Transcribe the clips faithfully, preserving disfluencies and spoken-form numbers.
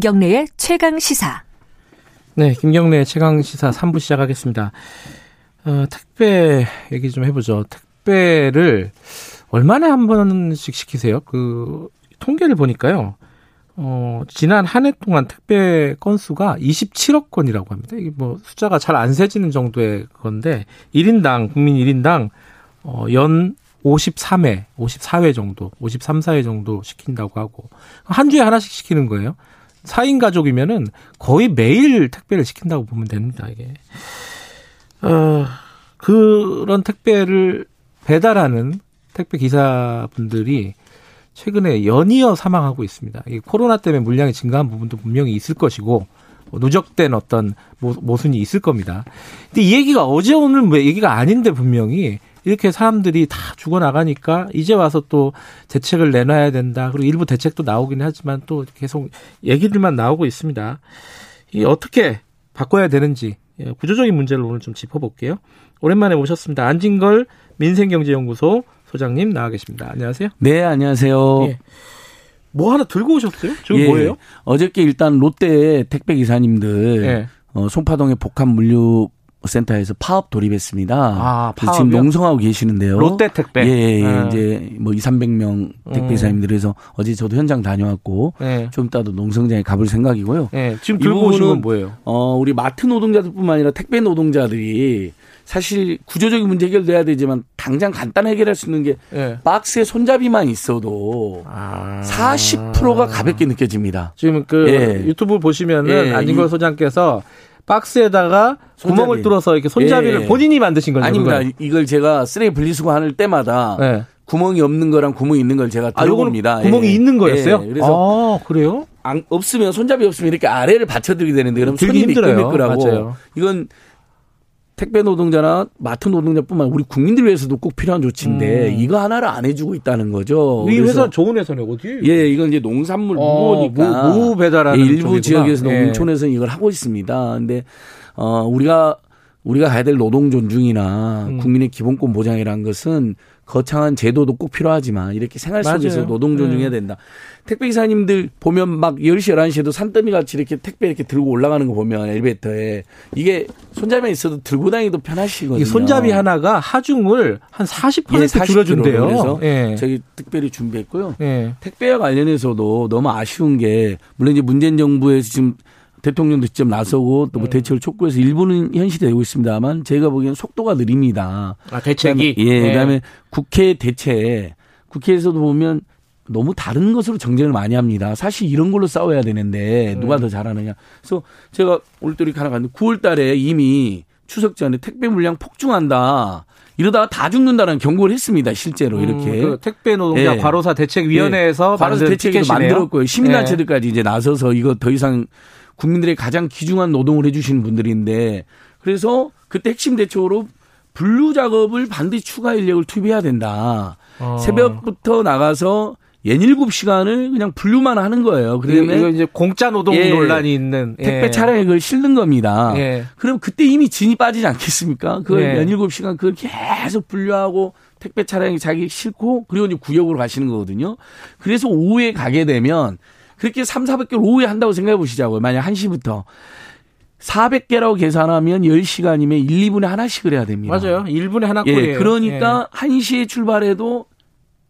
김경래의 최강시사. 네, 김경래의 최강시사 삼 부 시작하겠습니다. 어, 택배 얘기 좀 해보죠. 택배를 얼마나 한 번씩 시키세요? 그 통계를 보니까요. 어, 지난 한 해 동안 택배 건수가 이십칠억 건이라고 합니다. 이게 뭐 숫자가 잘 안 세지는 정도의 건데, 일 인당, 국민 일 인당, 어, 연 오십삼 회, 오십사 회 정도, 오십삼, 사 회 정도 시킨다고 하고, 한 주에 하나씩 시키는 거예요. 사 인 가족이면은 거의 매일 택배를 시킨다고 보면 됩니다, 이게. 어, 그런 택배를 배달하는 택배 기사분들이 최근에 연이어 사망하고 있습니다. 이 코로나 때문에 물량이 증가한 부분도 분명히 있을 것이고, 누적된 어떤 모순이 있을 겁니다. 근데 이 얘기가 어제 오늘 뭐 얘기가 아닌데 분명히 이렇게 사람들이 다 죽어나가니까 이제 와서 또 대책을 내놔야 된다. 그리고 일부 대책도 나오긴 하지만 또 계속 얘기들만 나오고 있습니다. 이 어떻게 바꿔야 되는지 구조적인 문제를 오늘 좀 짚어볼게요. 오랜만에 모셨습니다. 안진걸 민생경제연구소 소장님 나와 계십니다. 안녕하세요. 네, 안녕하세요. 예. 뭐 하나 들고 오셨어요? 지금 예. 뭐예요? 어저께 일단 롯데 택배 기사님들 예. 어, 송파동의 복합 물류 센터에서 파업 돌입했습니다. 아, 파업. 지금 농성하고 계시는데요. 롯데 택배. 예, 예. 아. 이제 뭐 이삼백 명 택배사님들에서 어제 저도 현장 다녀왔고 예. 좀 이따도 농성장에 가볼 생각이고요. 예. 지금 들고 오신 건 뭐예요? 어, 우리 마트 노동자들뿐만 아니라 택배 노동자들이 사실 구조적인 문제 해결돼야 되지만 당장 간단히 해결할 수 있는 게 예. 박스에 손잡이만 있어도 아. 사십 퍼센트가 가볍게 느껴집니다. 지금 그 예. 유튜브 보시면은 예. 안진걸 소장께서 박스에다가 손잡이. 구멍을 뚫어서 이렇게 손잡이를 예. 본인이 만드신 거죠? 아닙니다. 그건? 이걸 제가 쓰레기 분리수거 하는 때마다 예. 구멍이 없는 거랑 구멍이 있는 걸 제가 들어봅니다. 아, 구멍이 예. 있는 거였어요? 예. 그래서 아, 그래요? 안, 없으면 손잡이 없으면 이렇게 아래를 받쳐들게 되는데 그럼 손이 미끌미끌하고 이건 택배 노동자나 마트 노동자뿐만 우리 국민들 위해서도 꼭 필요한 조치인데 음. 이거 하나를 안 해주고 있다는 거죠. 이 회사 좋은 회사네요. 어디? 예, 이건 이제 농산물 무어니까 어, 무 배달하는 예, 일부 쪽이구나. 지역에서 농촌에서는 예. 이걸 하고 있습니다. 근데 어, 우리가 우리가 가야 될 노동 존중이나 음. 국민의 기본권 보장이라는 것은 거창한 제도도 꼭 필요하지만 이렇게 생활 속에서 맞아요. 노동 존중해야 된다. 음. 택배 기사님들 보면 막 열 시 열한 시에도 산더미 같이 이렇게 택배 이렇게 들고 올라가는 거 보면 엘리베이터에 이게 손잡이만 있어도 들고 다니기도 편하시거든요. 손잡이 하나가 하중을 한 사십 퍼센트 예, 줄여준대요. 그래서 예. 저희 특별히 준비했고요. 예. 택배와 관련해서도 너무 아쉬운 게 물론 이제 문재인 정부에서 지금 대통령도 직접 나서고 또 뭐 대책을 촉구해서 일부는 현실되고 있습니다만 제가 보기엔 속도가 느립니다. 아, 대책이? 그다음에, 예. 네. 그다음에 국회 대책. 국회에서도 보면 너무 다른 것으로 정쟁을 많이 합니다. 사실 이런 걸로 싸워야 되는데 누가 음. 더 잘하느냐. 그래서 제가 오늘 또 이렇게 하나 갔는데 구월 달에 이미 추석 전에 택배 물량 폭증한다. 이러다가 다 죽는다는 경고를 했습니다. 실제로 이렇게 음, 그 택배 노동자 예. 과로사 대책위원회에서 예. 과로사 대책을 만들었고요. 시민단체들까지 예. 이제 나서서 이거 더 이상 국민들의 가장 귀중한 노동을 해 주시는 분들인데 그래서 그때 핵심 대책으로 분류 작업을 반드시 추가 인력을 투입해야 된다. 어. 새벽부터 나가서 연 일곱 시간을 그냥 분류만 하는 거예요. 그러면 이제 공짜 노동 예, 논란이 있는 예. 택배 차량에 그걸 싣는 겁니다. 예. 그럼 그때 이미 진이 빠지지 않겠습니까? 그걸 예. 연 일곱 시간 그걸 계속 분류하고 택배 차량이 자기 싣고 그리고 이제 구역으로 가시는 거거든요. 그래서 오후에 가게 되면 그렇게 삼, 사백 개를 오후에 한다고 생각해 보시자고요. 만약 한 시부터. 사백 개라고 계산하면 열 시간이면 일, 이 분에 하나씩을 해야 됩니다. 맞아요. 일 분에 하나 꼴이에요. 예, 그러니까 예. 한 시에 출발해도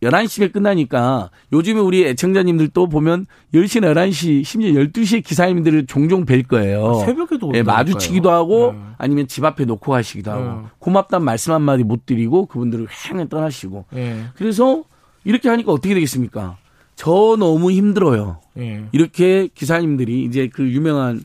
열한 시에 끝나니까 요즘에 우리 애청자님들도 보면 열 시, 열한 시, 심지어 열두 시에 기사님들을 종종 뵐 거예요. 새벽에도 예, 마주치기도 하고 음. 아니면 집 앞에 놓고 가시기도 하고 음. 고맙다는 말씀 한마디 못 드리고 그분들을 휑히 떠나시고. 예. 그래서 이렇게 하니까 어떻게 되겠습니까? 저 너무 힘들어요. 예. 이렇게 기사님들이 이제 그 유명한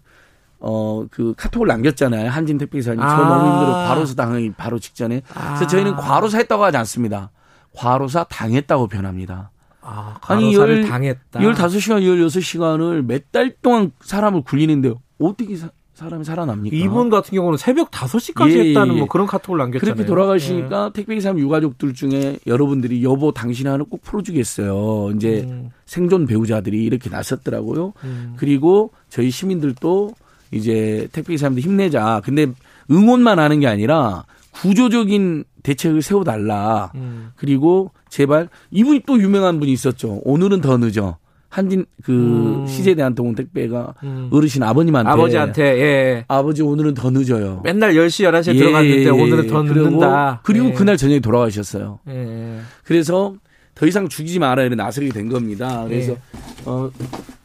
어, 그 카톡을 남겼잖아요. 한진택배 기사님. 아. 저 너무 힘들어요. 과로사 당하기 바로 직전에. 아. 그래서 저희는 과로사 했다고 하지 않습니다. 과로사 당했다고 변합니다. 아, 과로사를 아니, 열, 당했다. 열다섯 시간, 열여섯 시간을 몇 달 동안 사람을 굴리는데 어떻게 사, 사람이 살아납니까? 이분 같은 경우는 새벽 다섯 시까지 예, 했다는 예, 뭐 그런 카톡을 남겼잖아요. 그렇게 돌아가시니까 예. 택배 기사님 유가족들 중에 여러분들이 여보 당신 하나 꼭 풀어주겠어요. 이제 음. 생존 배우자들이 이렇게 나섰더라고요. 음. 그리고 저희 시민들도 이제 택배 기사님들 힘내자. 근데 응원만 하는 게 아니라 구조적인 대책을 세워달라. 음. 그리고 제발 이분이 또 유명한 분이 있었죠. 오늘은 더 늦어. 한진 그 음. 씨제이 대한통운 택배가 음. 어르신 아버님한테 아버지한테 예. 아버지 오늘은 더 늦어요. 맨날 열 시 열한 시에 예. 들어갔는데 오늘은 더 늦는다. 그리고, 그리고 예. 그날 저녁에 돌아가셨어요. 예. 그래서 더 이상 죽이지 마라 이런 나설이 된 겁니다. 그래서 예. 어,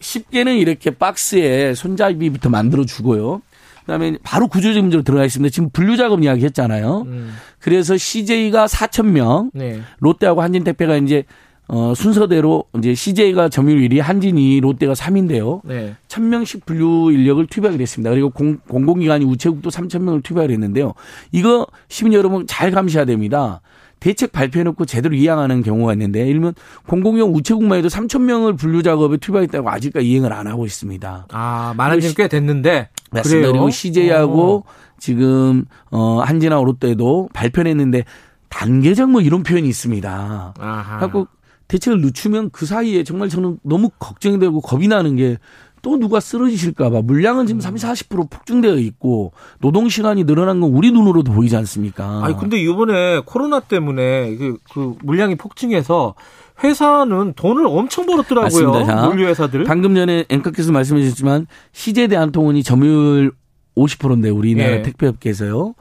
쉽게는 이렇게 박스에 손잡이부터 만들어 주고요. 그다음에 바로 구조적인 문제로 들어가 있습니다. 지금 분류 작업 이야기 했잖아요. 음. 그래서 씨제이가 사천 명, 네. 롯데하고 한진택배가 이제 어, 순서대로 이제 씨제이가 점유율 일 위, 한진이, 롯데가 삼 위인데요. 네. 천 명씩 분류 인력을 투입하게 됐습니다. 그리고 공, 공공기관이 우체국도 삼천 명을 투입하게 됐는데요. 이거 시민 여러분 잘 감시해야 됩니다. 대책 발표해놓고 제대로 이행하는 경우가 있는데, 예를 들면 공공용 우체국만 해도 삼천 명을 분류 작업에 투입하겠다고 아직까지 이행을 안 하고 있습니다. 아, 많은 지는 꽤 됐는데. 맞습니다. 그래요? 그리고 씨제이하고 오. 지금 어, 한진하고 롯데도 발표했는데 단계적 뭐 이런 표현이 있습니다. 아하. 그래서 대책을 늦추면 그 사이에 정말 저는 너무 걱정되고 겁이 나는 게 또 누가 쓰러지실까 봐. 물량은 지금 삼십, 사십 퍼센트 폭증되어 있고 노동시간이 늘어난 건 우리 눈으로도 보이지 않습니까? 아니 근데 이번에 코로나 때문에 그, 그 물량이 폭증해서 회사는 돈을 엄청 벌었더라고요. 맞습니다. 물류회사들. 방금 전에 앵커께서 말씀해 주셨지만 씨제이 대한통운이 점유율 오십 퍼센트인데 우리나라 예. 택배업계에서요.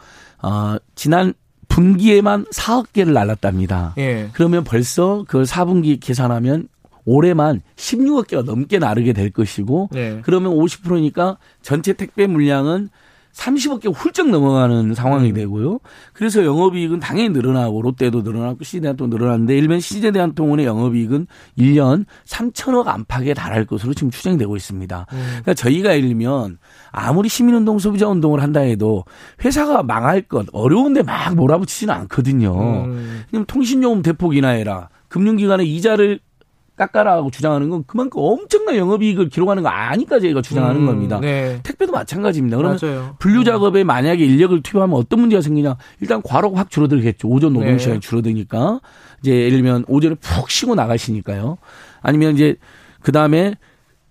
어, 지난 분기에만 사억 개를 날랐답니다. 예. 그러면 벌써 그걸 사 분기 계산하면 올해만 십육억 개가 넘게 나르게 될 것이고 예. 그러면 오십 퍼센트니까 전체 택배 물량은 삼십억 개 훌쩍 넘어가는 상황이 음. 되고요. 그래서 영업이익은 당연히 늘어나고 롯데도 늘어났고 씨제이대한통운 늘어났는데 일반 씨제이대한통운의 영업이익은 일 년 삼천억 안팎에 달할 것으로 지금 추정되고 있습니다. 음. 그러니까 저희가 예를 들면 아무리 시민운동 소비자 운동을 한다 해도 회사가 망할 것 어려운데 막 몰아붙이지는 않거든요. 음. 그냥 통신요금 대폭 인하해라. 금융기관에 이자를 깎아라고 주장하는 건 그만큼 엄청난 영업이익을 기록하는 거 아니까 저희가 주장하는 음, 겁니다. 네. 택배도 마찬가지입니다. 그러면 맞아요. 분류 작업에 만약에 인력을 투입하면 어떤 문제가 생기냐. 일단 과로가 확 줄어들겠죠. 오전 노동시간이 네. 줄어드니까. 이제 예를 들면 오전에 푹 쉬고 나가시니까요. 아니면 이제 그다음에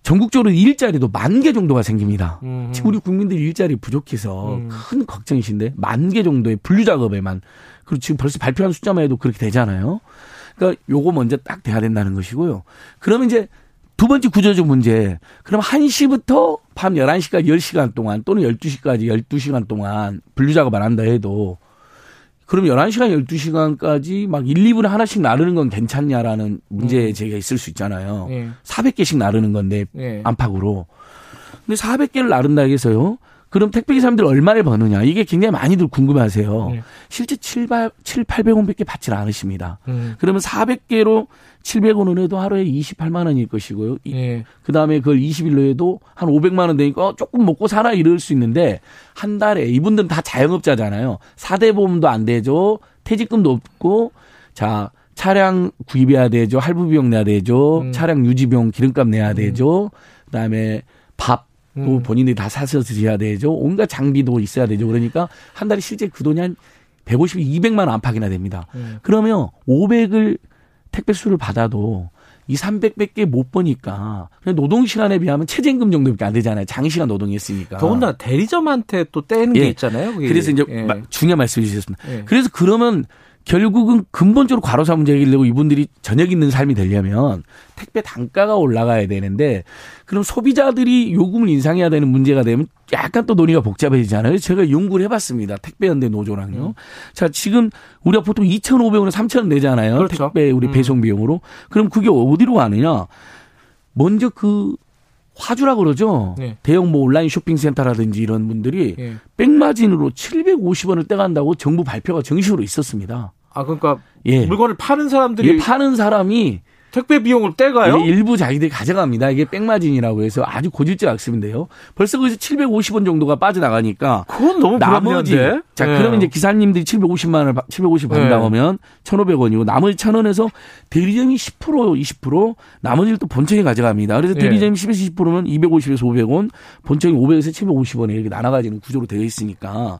전국적으로 일자리도 만 개 정도가 생깁니다. 음. 지금 우리 국민들 일자리 부족해서 음. 큰 걱정이신데 만 개 정도의 분류 작업에만. 그리고 지금 벌써 발표한 숫자만 해도 그렇게 되잖아요. 그러니까 요거 먼저 딱 돼야 된다는 것이고요. 그러면 이제 두 번째 구조적 문제. 그럼 한 시부터 밤 열한 시까지 열 시간 동안 또는 열두 시까지 열두 시간 동안 분류 작업 안 한다 해도 그럼 열한 시간 열두 시간까지 막 일, 이 분에 하나씩 나르는 건 괜찮냐라는 문제 제기가 있을 수 있잖아요. 네. 사백 개씩 나르는 건데 네. 안팎으로. 근데 사백 개를 나른다 해서요. 그럼 택배기사님들 얼마를 버느냐. 이게 굉장히 많이들 궁금하세요. 네. 실제 칠백, 칠백, 팔백 원밖에 받질 않으십니다. 음. 그러면 사백 개로 칠백 원을 해도 하루에 이십팔만 원일 것이고요. 네. 그다음에 그걸 이십 일로 해도 한 오백만 원 되니까 조금 먹고 살아 이럴 수 있는데 한 달에 이분들은 다 자영업자잖아요. 사 대 보험도 안 되죠. 퇴직금도 없고 자 차량 구입해야 되죠. 할부 비용 내야 되죠. 음. 차량 유지 비용 기름값 내야 음. 되죠. 그다음에 밥. 또 본인들이 다 사서 드셔야 되죠. 온갖 장비도 있어야 되죠. 그러니까 한 달에 실제 그 돈이 한 백오십, 이백만 원 안팎이나 됩니다. 음. 그러면 오백을 택배수를 받아도 이 삼백밖에 못 버니까 노동시간에 비하면 최저임금 정도밖에 안 되잖아요. 장시간 노동했으니까. 더군다나 대리점한테 또 떼는 예. 게 있잖아요. 그게. 그래서 이제 예. 중요한 말씀을 주셨습니다. 예. 그래서 그러면 결국은 근본적으로 과로사 문제 해결되고 이분들이 저녁 있는 삶이 되려면 택배 단가가 올라가야 되는데 그럼 소비자들이 요금을 인상해야 되는 문제가 되면 약간 또 논의가 복잡해지잖아요. 제가 연구를 해봤습니다. 택배연대 노조랑요. 음. 자, 지금 우리가 보통 이천오백 원에서 삼천 원 내잖아요. 그렇죠. 택배 우리 배송 비용으로. 음. 그럼 그게 어디로 가느냐. 먼저 그 화주라고 그러죠. 네. 대형 뭐 온라인 쇼핑센터라든지 이런 분들이 네. 백마진으로 칠백오십 원을 떼간다고 정부 발표가 정식으로 있었습니다. 아, 그러니까 예. 물건을 파는 사람들이 예, 파는 사람이 택배 비용을 떼가요? 예, 일부 자기들이 가져갑니다. 이게 백마진이라고 해서 아주 고질적 악습인데요. 벌써 거기서 칠백오십 원 정도가 빠져나가니까 그건 너무 나머지 불합리한데? 자, 예. 그러면 이제 기사님들이 칠백오십만 원을 칠백오십 받는다고 하면 예. 천오백 원이고 나머지 천 원에서 대리점이 십 퍼센트, 이십 퍼센트 나머지를 또 본청이 가져갑니다. 그래서 대리점이 예. 십에서 이십 퍼센트면 이백오십에서 오백 원, 본청이 오백에서 칠백오십 원에 이렇게 나눠가지는 구조로 되어 있으니까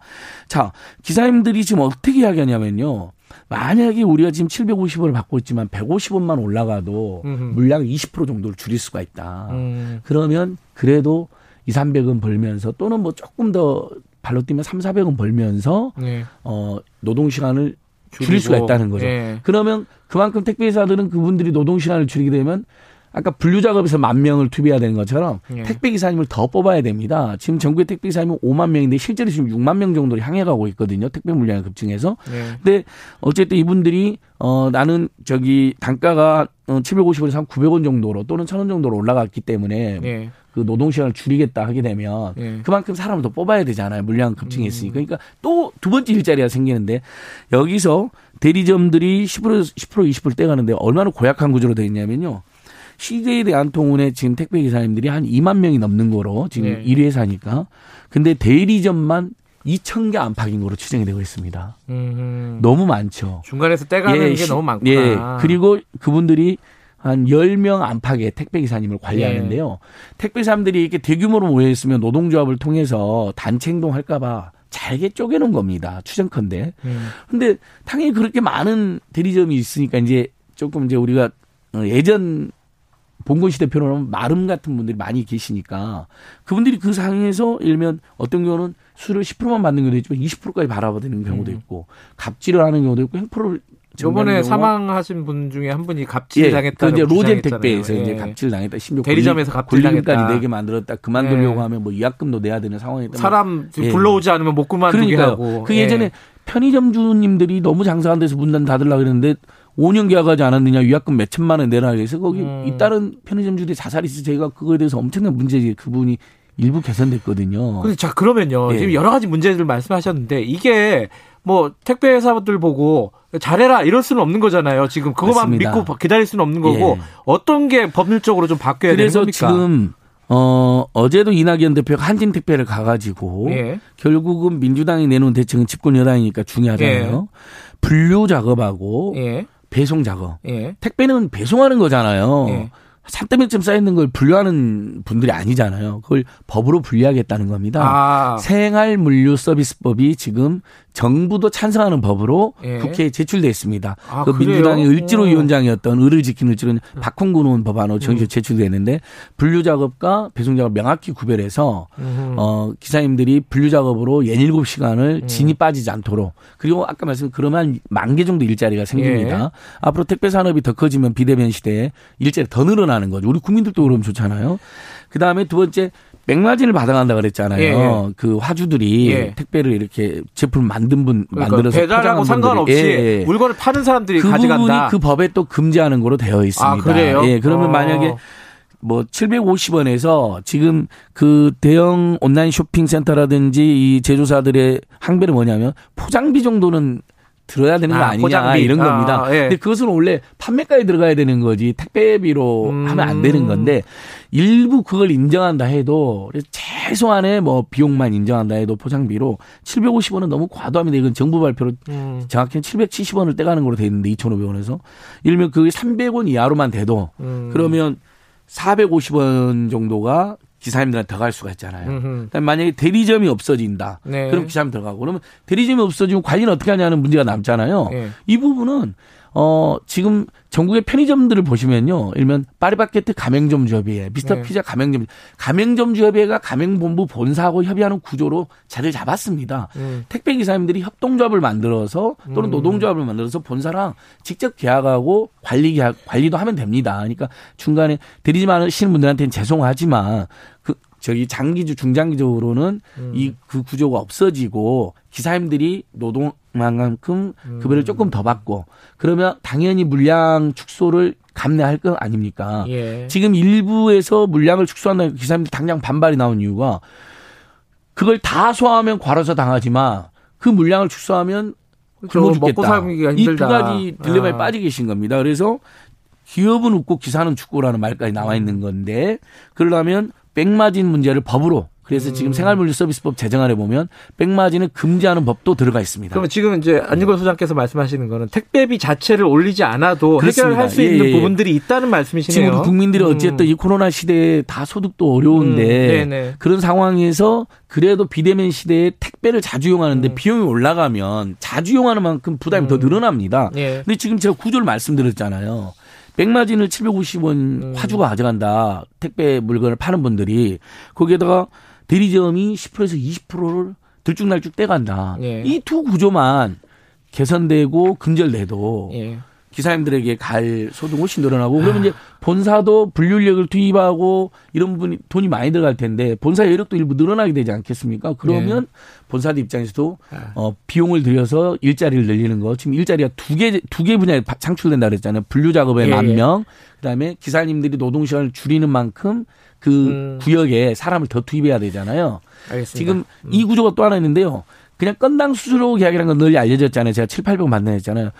자, 기사님들이 지금 어떻게 이야기하냐면요. 만약에 우리가 지금 칠백오십 원을 받고 있지만 백오십 원만 올라가도 음흠. 물량 이십 퍼센트 정도를 줄일 수가 있다. 음. 그러면 그래도 이삼백 원 벌면서 또는 뭐 조금 더 발로 뛰면 삼사백 원 벌면서 네. 어, 노동시간을 줄이고. 줄일 수가 있다는 거죠. 네. 그러면 그만큼 택배회사들은 그분들이 노동시간을 줄이게 되면 아까 분류작업에서 만 명을 투입해야 되는 것처럼 예. 택배기사님을 더 뽑아야 됩니다. 지금 전국의 택배기사님은 오만 명인데 실제로 지금 육만 명 정도로 향해 가고 있거든요. 택배 물량이 급증해서. 예. 근데 어쨌든 이분들이 어 나는 저기 단가가 칠백오십 원에서 한 구백 원 정도로 또는 천 원 정도로 올라갔기 때문에 예. 그 노동시간을 줄이겠다 하게 되면 예. 그만큼 사람을 더 뽑아야 되잖아요. 물량 급증했으니까. 그러니까 또 두 번째 일자리가 생기는데 여기서 대리점들이 십 퍼센트, 십 퍼센트 이십 퍼센트 떼가는데 얼마나 고약한 구조로 되어 있냐면요. 씨제이 대한통운의 지금 택배 기사님들이 한 이만 명이 넘는 거로 지금 네. 일 회사니까. 근데 대리점만 이천 개 안팎인 거로 추정이 되고 있습니다. 음흠. 너무 많죠. 중간에서 떼가는 예, 게 시, 너무 많구나. 예. 그리고 그분들이 한 열 명 안팎의 택배 기사님을 관리하는데요. 예. 택배 기사님들이 이렇게 대규모로 모여있으면 노동조합을 통해서 단체 행동할까 봐 잘게 쪼개는 겁니다. 추정컨대. 음. 근데 당연히 그렇게 많은 대리점이 있으니까 이제 조금 이제 우리가 예전 봉건 시대 표현으로 하면 마름 같은 분들이 많이 계시니까 그분들이 그 상황에서 예를 들면 어떤 경우는 수를 십 퍼센트만 받는 경우도 있지만 이십 퍼센트까지 바라보는 경우도 있고 갑질을 하는 경우도 있고 횡포를 저번에 사망하신 분 중에 한 분이 갑질 당했다. 예, 그 이제 로젠 택배에서 예. 이제 갑질 당했다. 심지어 대리점에서 갑질 당했다. 내게 만들었다. 그만두려고 예. 하면 뭐 위약금도 내야 되는 상황이 때문에 사람 예. 불러오지 않으면 못 그만두게 하고. 그 예전에 예. 편의점 주님들이 너무 장사 안 돼서 문단 닫으려고 그랬는데 오 년 계약하지 않았느냐 위약금 몇 천만 원 내라 해서 거기 음. 잇따른 편의점 주들이 자살이 있어서 저희가 그거에 대해서 엄청난 문제지 그분이 일부 개선됐거든요. 근데 자 그러면요 예. 지금 여러 가지 문제들 말씀하셨는데 이게 뭐 택배 회사들 보고 잘해라 이럴 수는 없는 거잖아요. 지금 그것만 맞습니다. 믿고 기다릴 수는 없는 거고 예. 어떤 게 법률적으로 좀 바뀌어야 되는 겁니까? 그래서 지금 어, 어제도 이낙연 대표가 한진택배를 가가지고 예. 결국은 민주당이 내놓은 대책은 집권 여당이니까 중요하잖아요. 예. 분류 작업하고 예. 배송 작업. 예. 택배는 배송하는 거잖아요. 예. 산더미쯤 쌓여있는 걸 분류하는 분들이 아니잖아요. 그걸 법으로 분류하겠다는 겁니다. 아. 생활물류서비스법이 지금 정부도 찬성하는 법으로 예. 국회에 제출되어 있습니다. 아, 그 민주당의 을지로 오. 위원장이었던 을을 지킨 을지로는 박홍근 의원 법안으로 정식 음. 제출되는데 분류작업과 배송작업 명확히 구별해서 음. 어, 기사님들이 분류작업으로 열일곱 시간을 음. 진이 빠지지 않도록 그리고 아까 말씀드린 그러면 한 만 개 정도 일자리가 생깁니다. 예. 앞으로 택배산업이 더 커지면 비대면 시대에 일자리 더 늘어나 하는 거죠. 우리 국민들도 그러면 좋잖아요. 그 다음에 두 번째 백마진을 받아간다 그랬잖아요. 예. 그 화주들이 예. 택배를 이렇게 제품 만든 분 그러니까 만들어서 배달하고 상관없이 예. 물건을 파는 사람들이 그 가져간다. 그 부분이 그 법에 또 금지하는 거로 되어 있습니다. 아, 그래요? 예, 그러면 어. 만약에 뭐 칠백오십 원에서 지금 그 대형 온라인 쇼핑센터라든지 이 제조사들의 항변이 뭐냐면 포장비 정도는 들어야 되는 거 아, 아니냐 포장비. 이런 겁니다. 아, 예. 근데 그것은 원래 판매가에 들어가야 되는 거지 택배비로 음. 하면 안 되는 건데 일부 그걸 인정한다 해도 최소한의 뭐 비용만 인정한다 해도 포장비로 칠백오십 원은 너무 과도합니다. 이건 정부 발표로 음. 정확히는 칠백칠십 원을 떼가는 걸로 돼 있는데 이천오백 원에서 예를 들면 그게 삼백 원 이하로만 돼도 음. 그러면 사백오십 원 정도가 기사님들한테 더 갈 수가 있잖아요. 그러니까 만약에 대리점이 없어진다. 네. 그럼 기사님 들어가고. 그러면 대리점이 없어지면 관리는 어떻게 하냐는 문제가 남잖아요. 네. 이 부분은 어 지금 전국의 편의점들을 보시면요. 일면 파리바게뜨 가맹점주협의회, 미스터피자 네. 가맹점, 가맹점주협의회가 가맹본부 본사하고 협의하는 구조로 자리를 잡았습니다. 음. 택배기사님들이 협동조합을 만들어서 또는 음. 노동조합을 만들어서 본사랑 직접 계약하고 관리 계약, 관리도 하면 됩니다. 그러니까 중간에 드리지 않으시는 분들한테는 죄송하지만 그 저기 장기주 중장기적으로는 음. 이 그 구조가 없어지고 기사님들이 노동 만큼 급여를 조금 더 받고 그러면 당연히 물량 축소를 감내할 거 아닙니까? 예. 지금 일부에서 물량을 축소한다고 기사님들 당장 반발이 나온 이유가 그걸 다 소화하면 과로사 당하지만 그 물량을 축소하면 굶어 죽겠다. 이 두 가지 딜레마에 아. 빠져 계신 겁니다. 그래서 기업은 웃고 기사는 죽고라는 말까지 나와 있는 건데 그러려면 백마진 문제를 법으로 그래서 음. 지금 생활물류서비스법 제정안에 보면 백마진을 금지하는 법도 들어가 있습니다. 그러면 지금 이제 안진걸 소장께서 말씀하시는 거는 택배비 자체를 올리지 않아도 그렇습니다. 해결할 수 예, 있는 예. 부분들이 있다는 말씀이시네요. 지금 국민들이 음. 어쨌든 이 코로나 시대에 다 소득도 어려운데 음. 그런 상황에서 그래도 비대면 시대에 택배를 자주 이용하는데 음. 비용이 올라가면 자주 이용하는 만큼 부담이 음. 더 늘어납니다. 예. 근데 지금 제가 구조를 말씀드렸잖아요. 백마진을 칠백오십 원 음. 화주가 가져간다. 택배 물건을 파는 분들이 거기에다가 대리점이 십 퍼센트에서 이십 퍼센트를 들쭉날쭉 떼간다. 예. 이 두 구조만 개선되고 근절돼도 예. 기사님들에게 갈 소득 훨씬 늘어나고, 그러면 이제 본사도 분류인력을 투입하고 이런 부분이 돈이 많이 들어갈 텐데 본사 여력도 일부 늘어나게 되지 않겠습니까? 그러면 네. 본사들 입장에서도 어, 비용을 들여서 일자리를 늘리는 거. 지금 일자리가 두 개, 두 개 분야에 창출된다 그랬잖아요. 분류 작업에 만 예. 명, 그다음에 기사님들이 노동 시간을 줄이는 만큼 그 음. 구역에 사람을 더 투입해야 되잖아요. 알겠습니다. 지금 음. 이 구조가 또 하나 있는데요. 그냥 건당 수수료 계약이라는 건 널리 알려졌잖아요. 제가 칠팔백 만나했잖아요.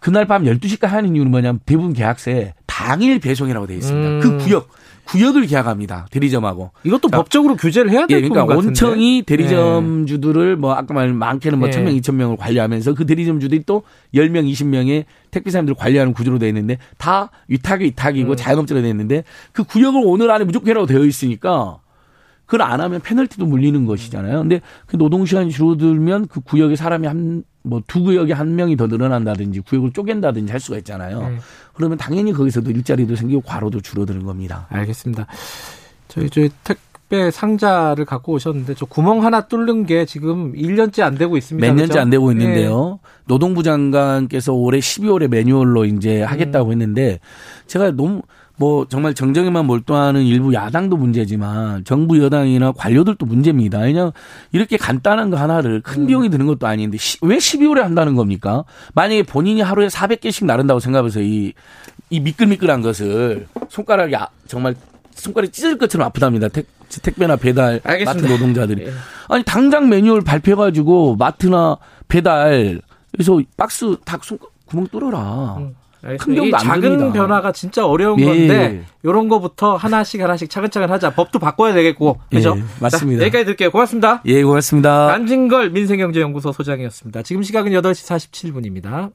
그날 밤 열두 시까지 하는 이유는 뭐냐면 대부분 계약서에 당일 배송이라고 되어 있습니다. 음. 그 구역, 구역을 계약합니다. 대리점하고. 이것도 그러니까, 법적으로 규제를 해야 될 것 예, 그러니까 같은데. 원청이 대리점주들을 예. 뭐 아까 말 많게는 뭐 예. 천 명, 이천 명을 관리하면서 그 대리점주들이 또 열 명, 이십 명의 택배사님들을 관리하는 구조로 되어 있는데 다 위탁이 위탁이고 음. 자영업자로 되어 있는데 그 구역을 오늘 안에 무조건 해라고 되어 있으니까 그걸 안 하면 페널티도 물리는 것이잖아요. 근데 그 노동시간이 줄어들면 그 구역에 사람이 한, 뭐 두 구역에 한 명이 더 늘어난다든지 구역을 쪼갠다든지 할 수가 있잖아요. 네. 그러면 당연히 거기서도 일자리도 생기고 과로도 줄어드는 겁니다. 알겠습니다. 저희, 저희 택배 상자를 갖고 오셨는데 저 구멍 하나 뚫는 게 지금 일 년째 안 되고 있습니다. 몇 그렇죠? 년째 안 되고 있는데요. 네. 노동부 장관께서 올해 십이월에 매뉴얼로 이제 하겠다고 음. 했는데 제가 너무 뭐 정말 정정에만 몰두하는 일부 야당도 문제지만 정부 여당이나 관료들도 문제입니다. 그냥 이렇게 간단한 거 하나를 큰 비용이 드는 것도 아닌데 왜 십이월에 한다는 겁니까? 만약에 본인이 하루에 사백 개씩 나른다고 생각해서 이, 이 미끌미끌한 것을 손가락이 정말 손가락이 찢어질 것처럼 아프답니다. 택, 택배나 배달, 알겠습니다. 마트 노동자들이. 아니 당장 매뉴얼 발표해가지고 마트나 배달 그래서 박스 다 손, 구멍 뚫어라. 음. 이 작은 됩니다. 변화가 진짜 어려운 예. 건데 이런 거부터 하나씩 하나씩 차근차근 하자. 법도 바꿔야 되겠고 그렇죠? 예, 맞습니다. 자, 여기까지 드릴게요. 고맙습니다. 예, 고맙습니다. 안진걸 민생경제연구소 소장이었습니다. 지금 시각은 여덟 시 사십칠 분입니다.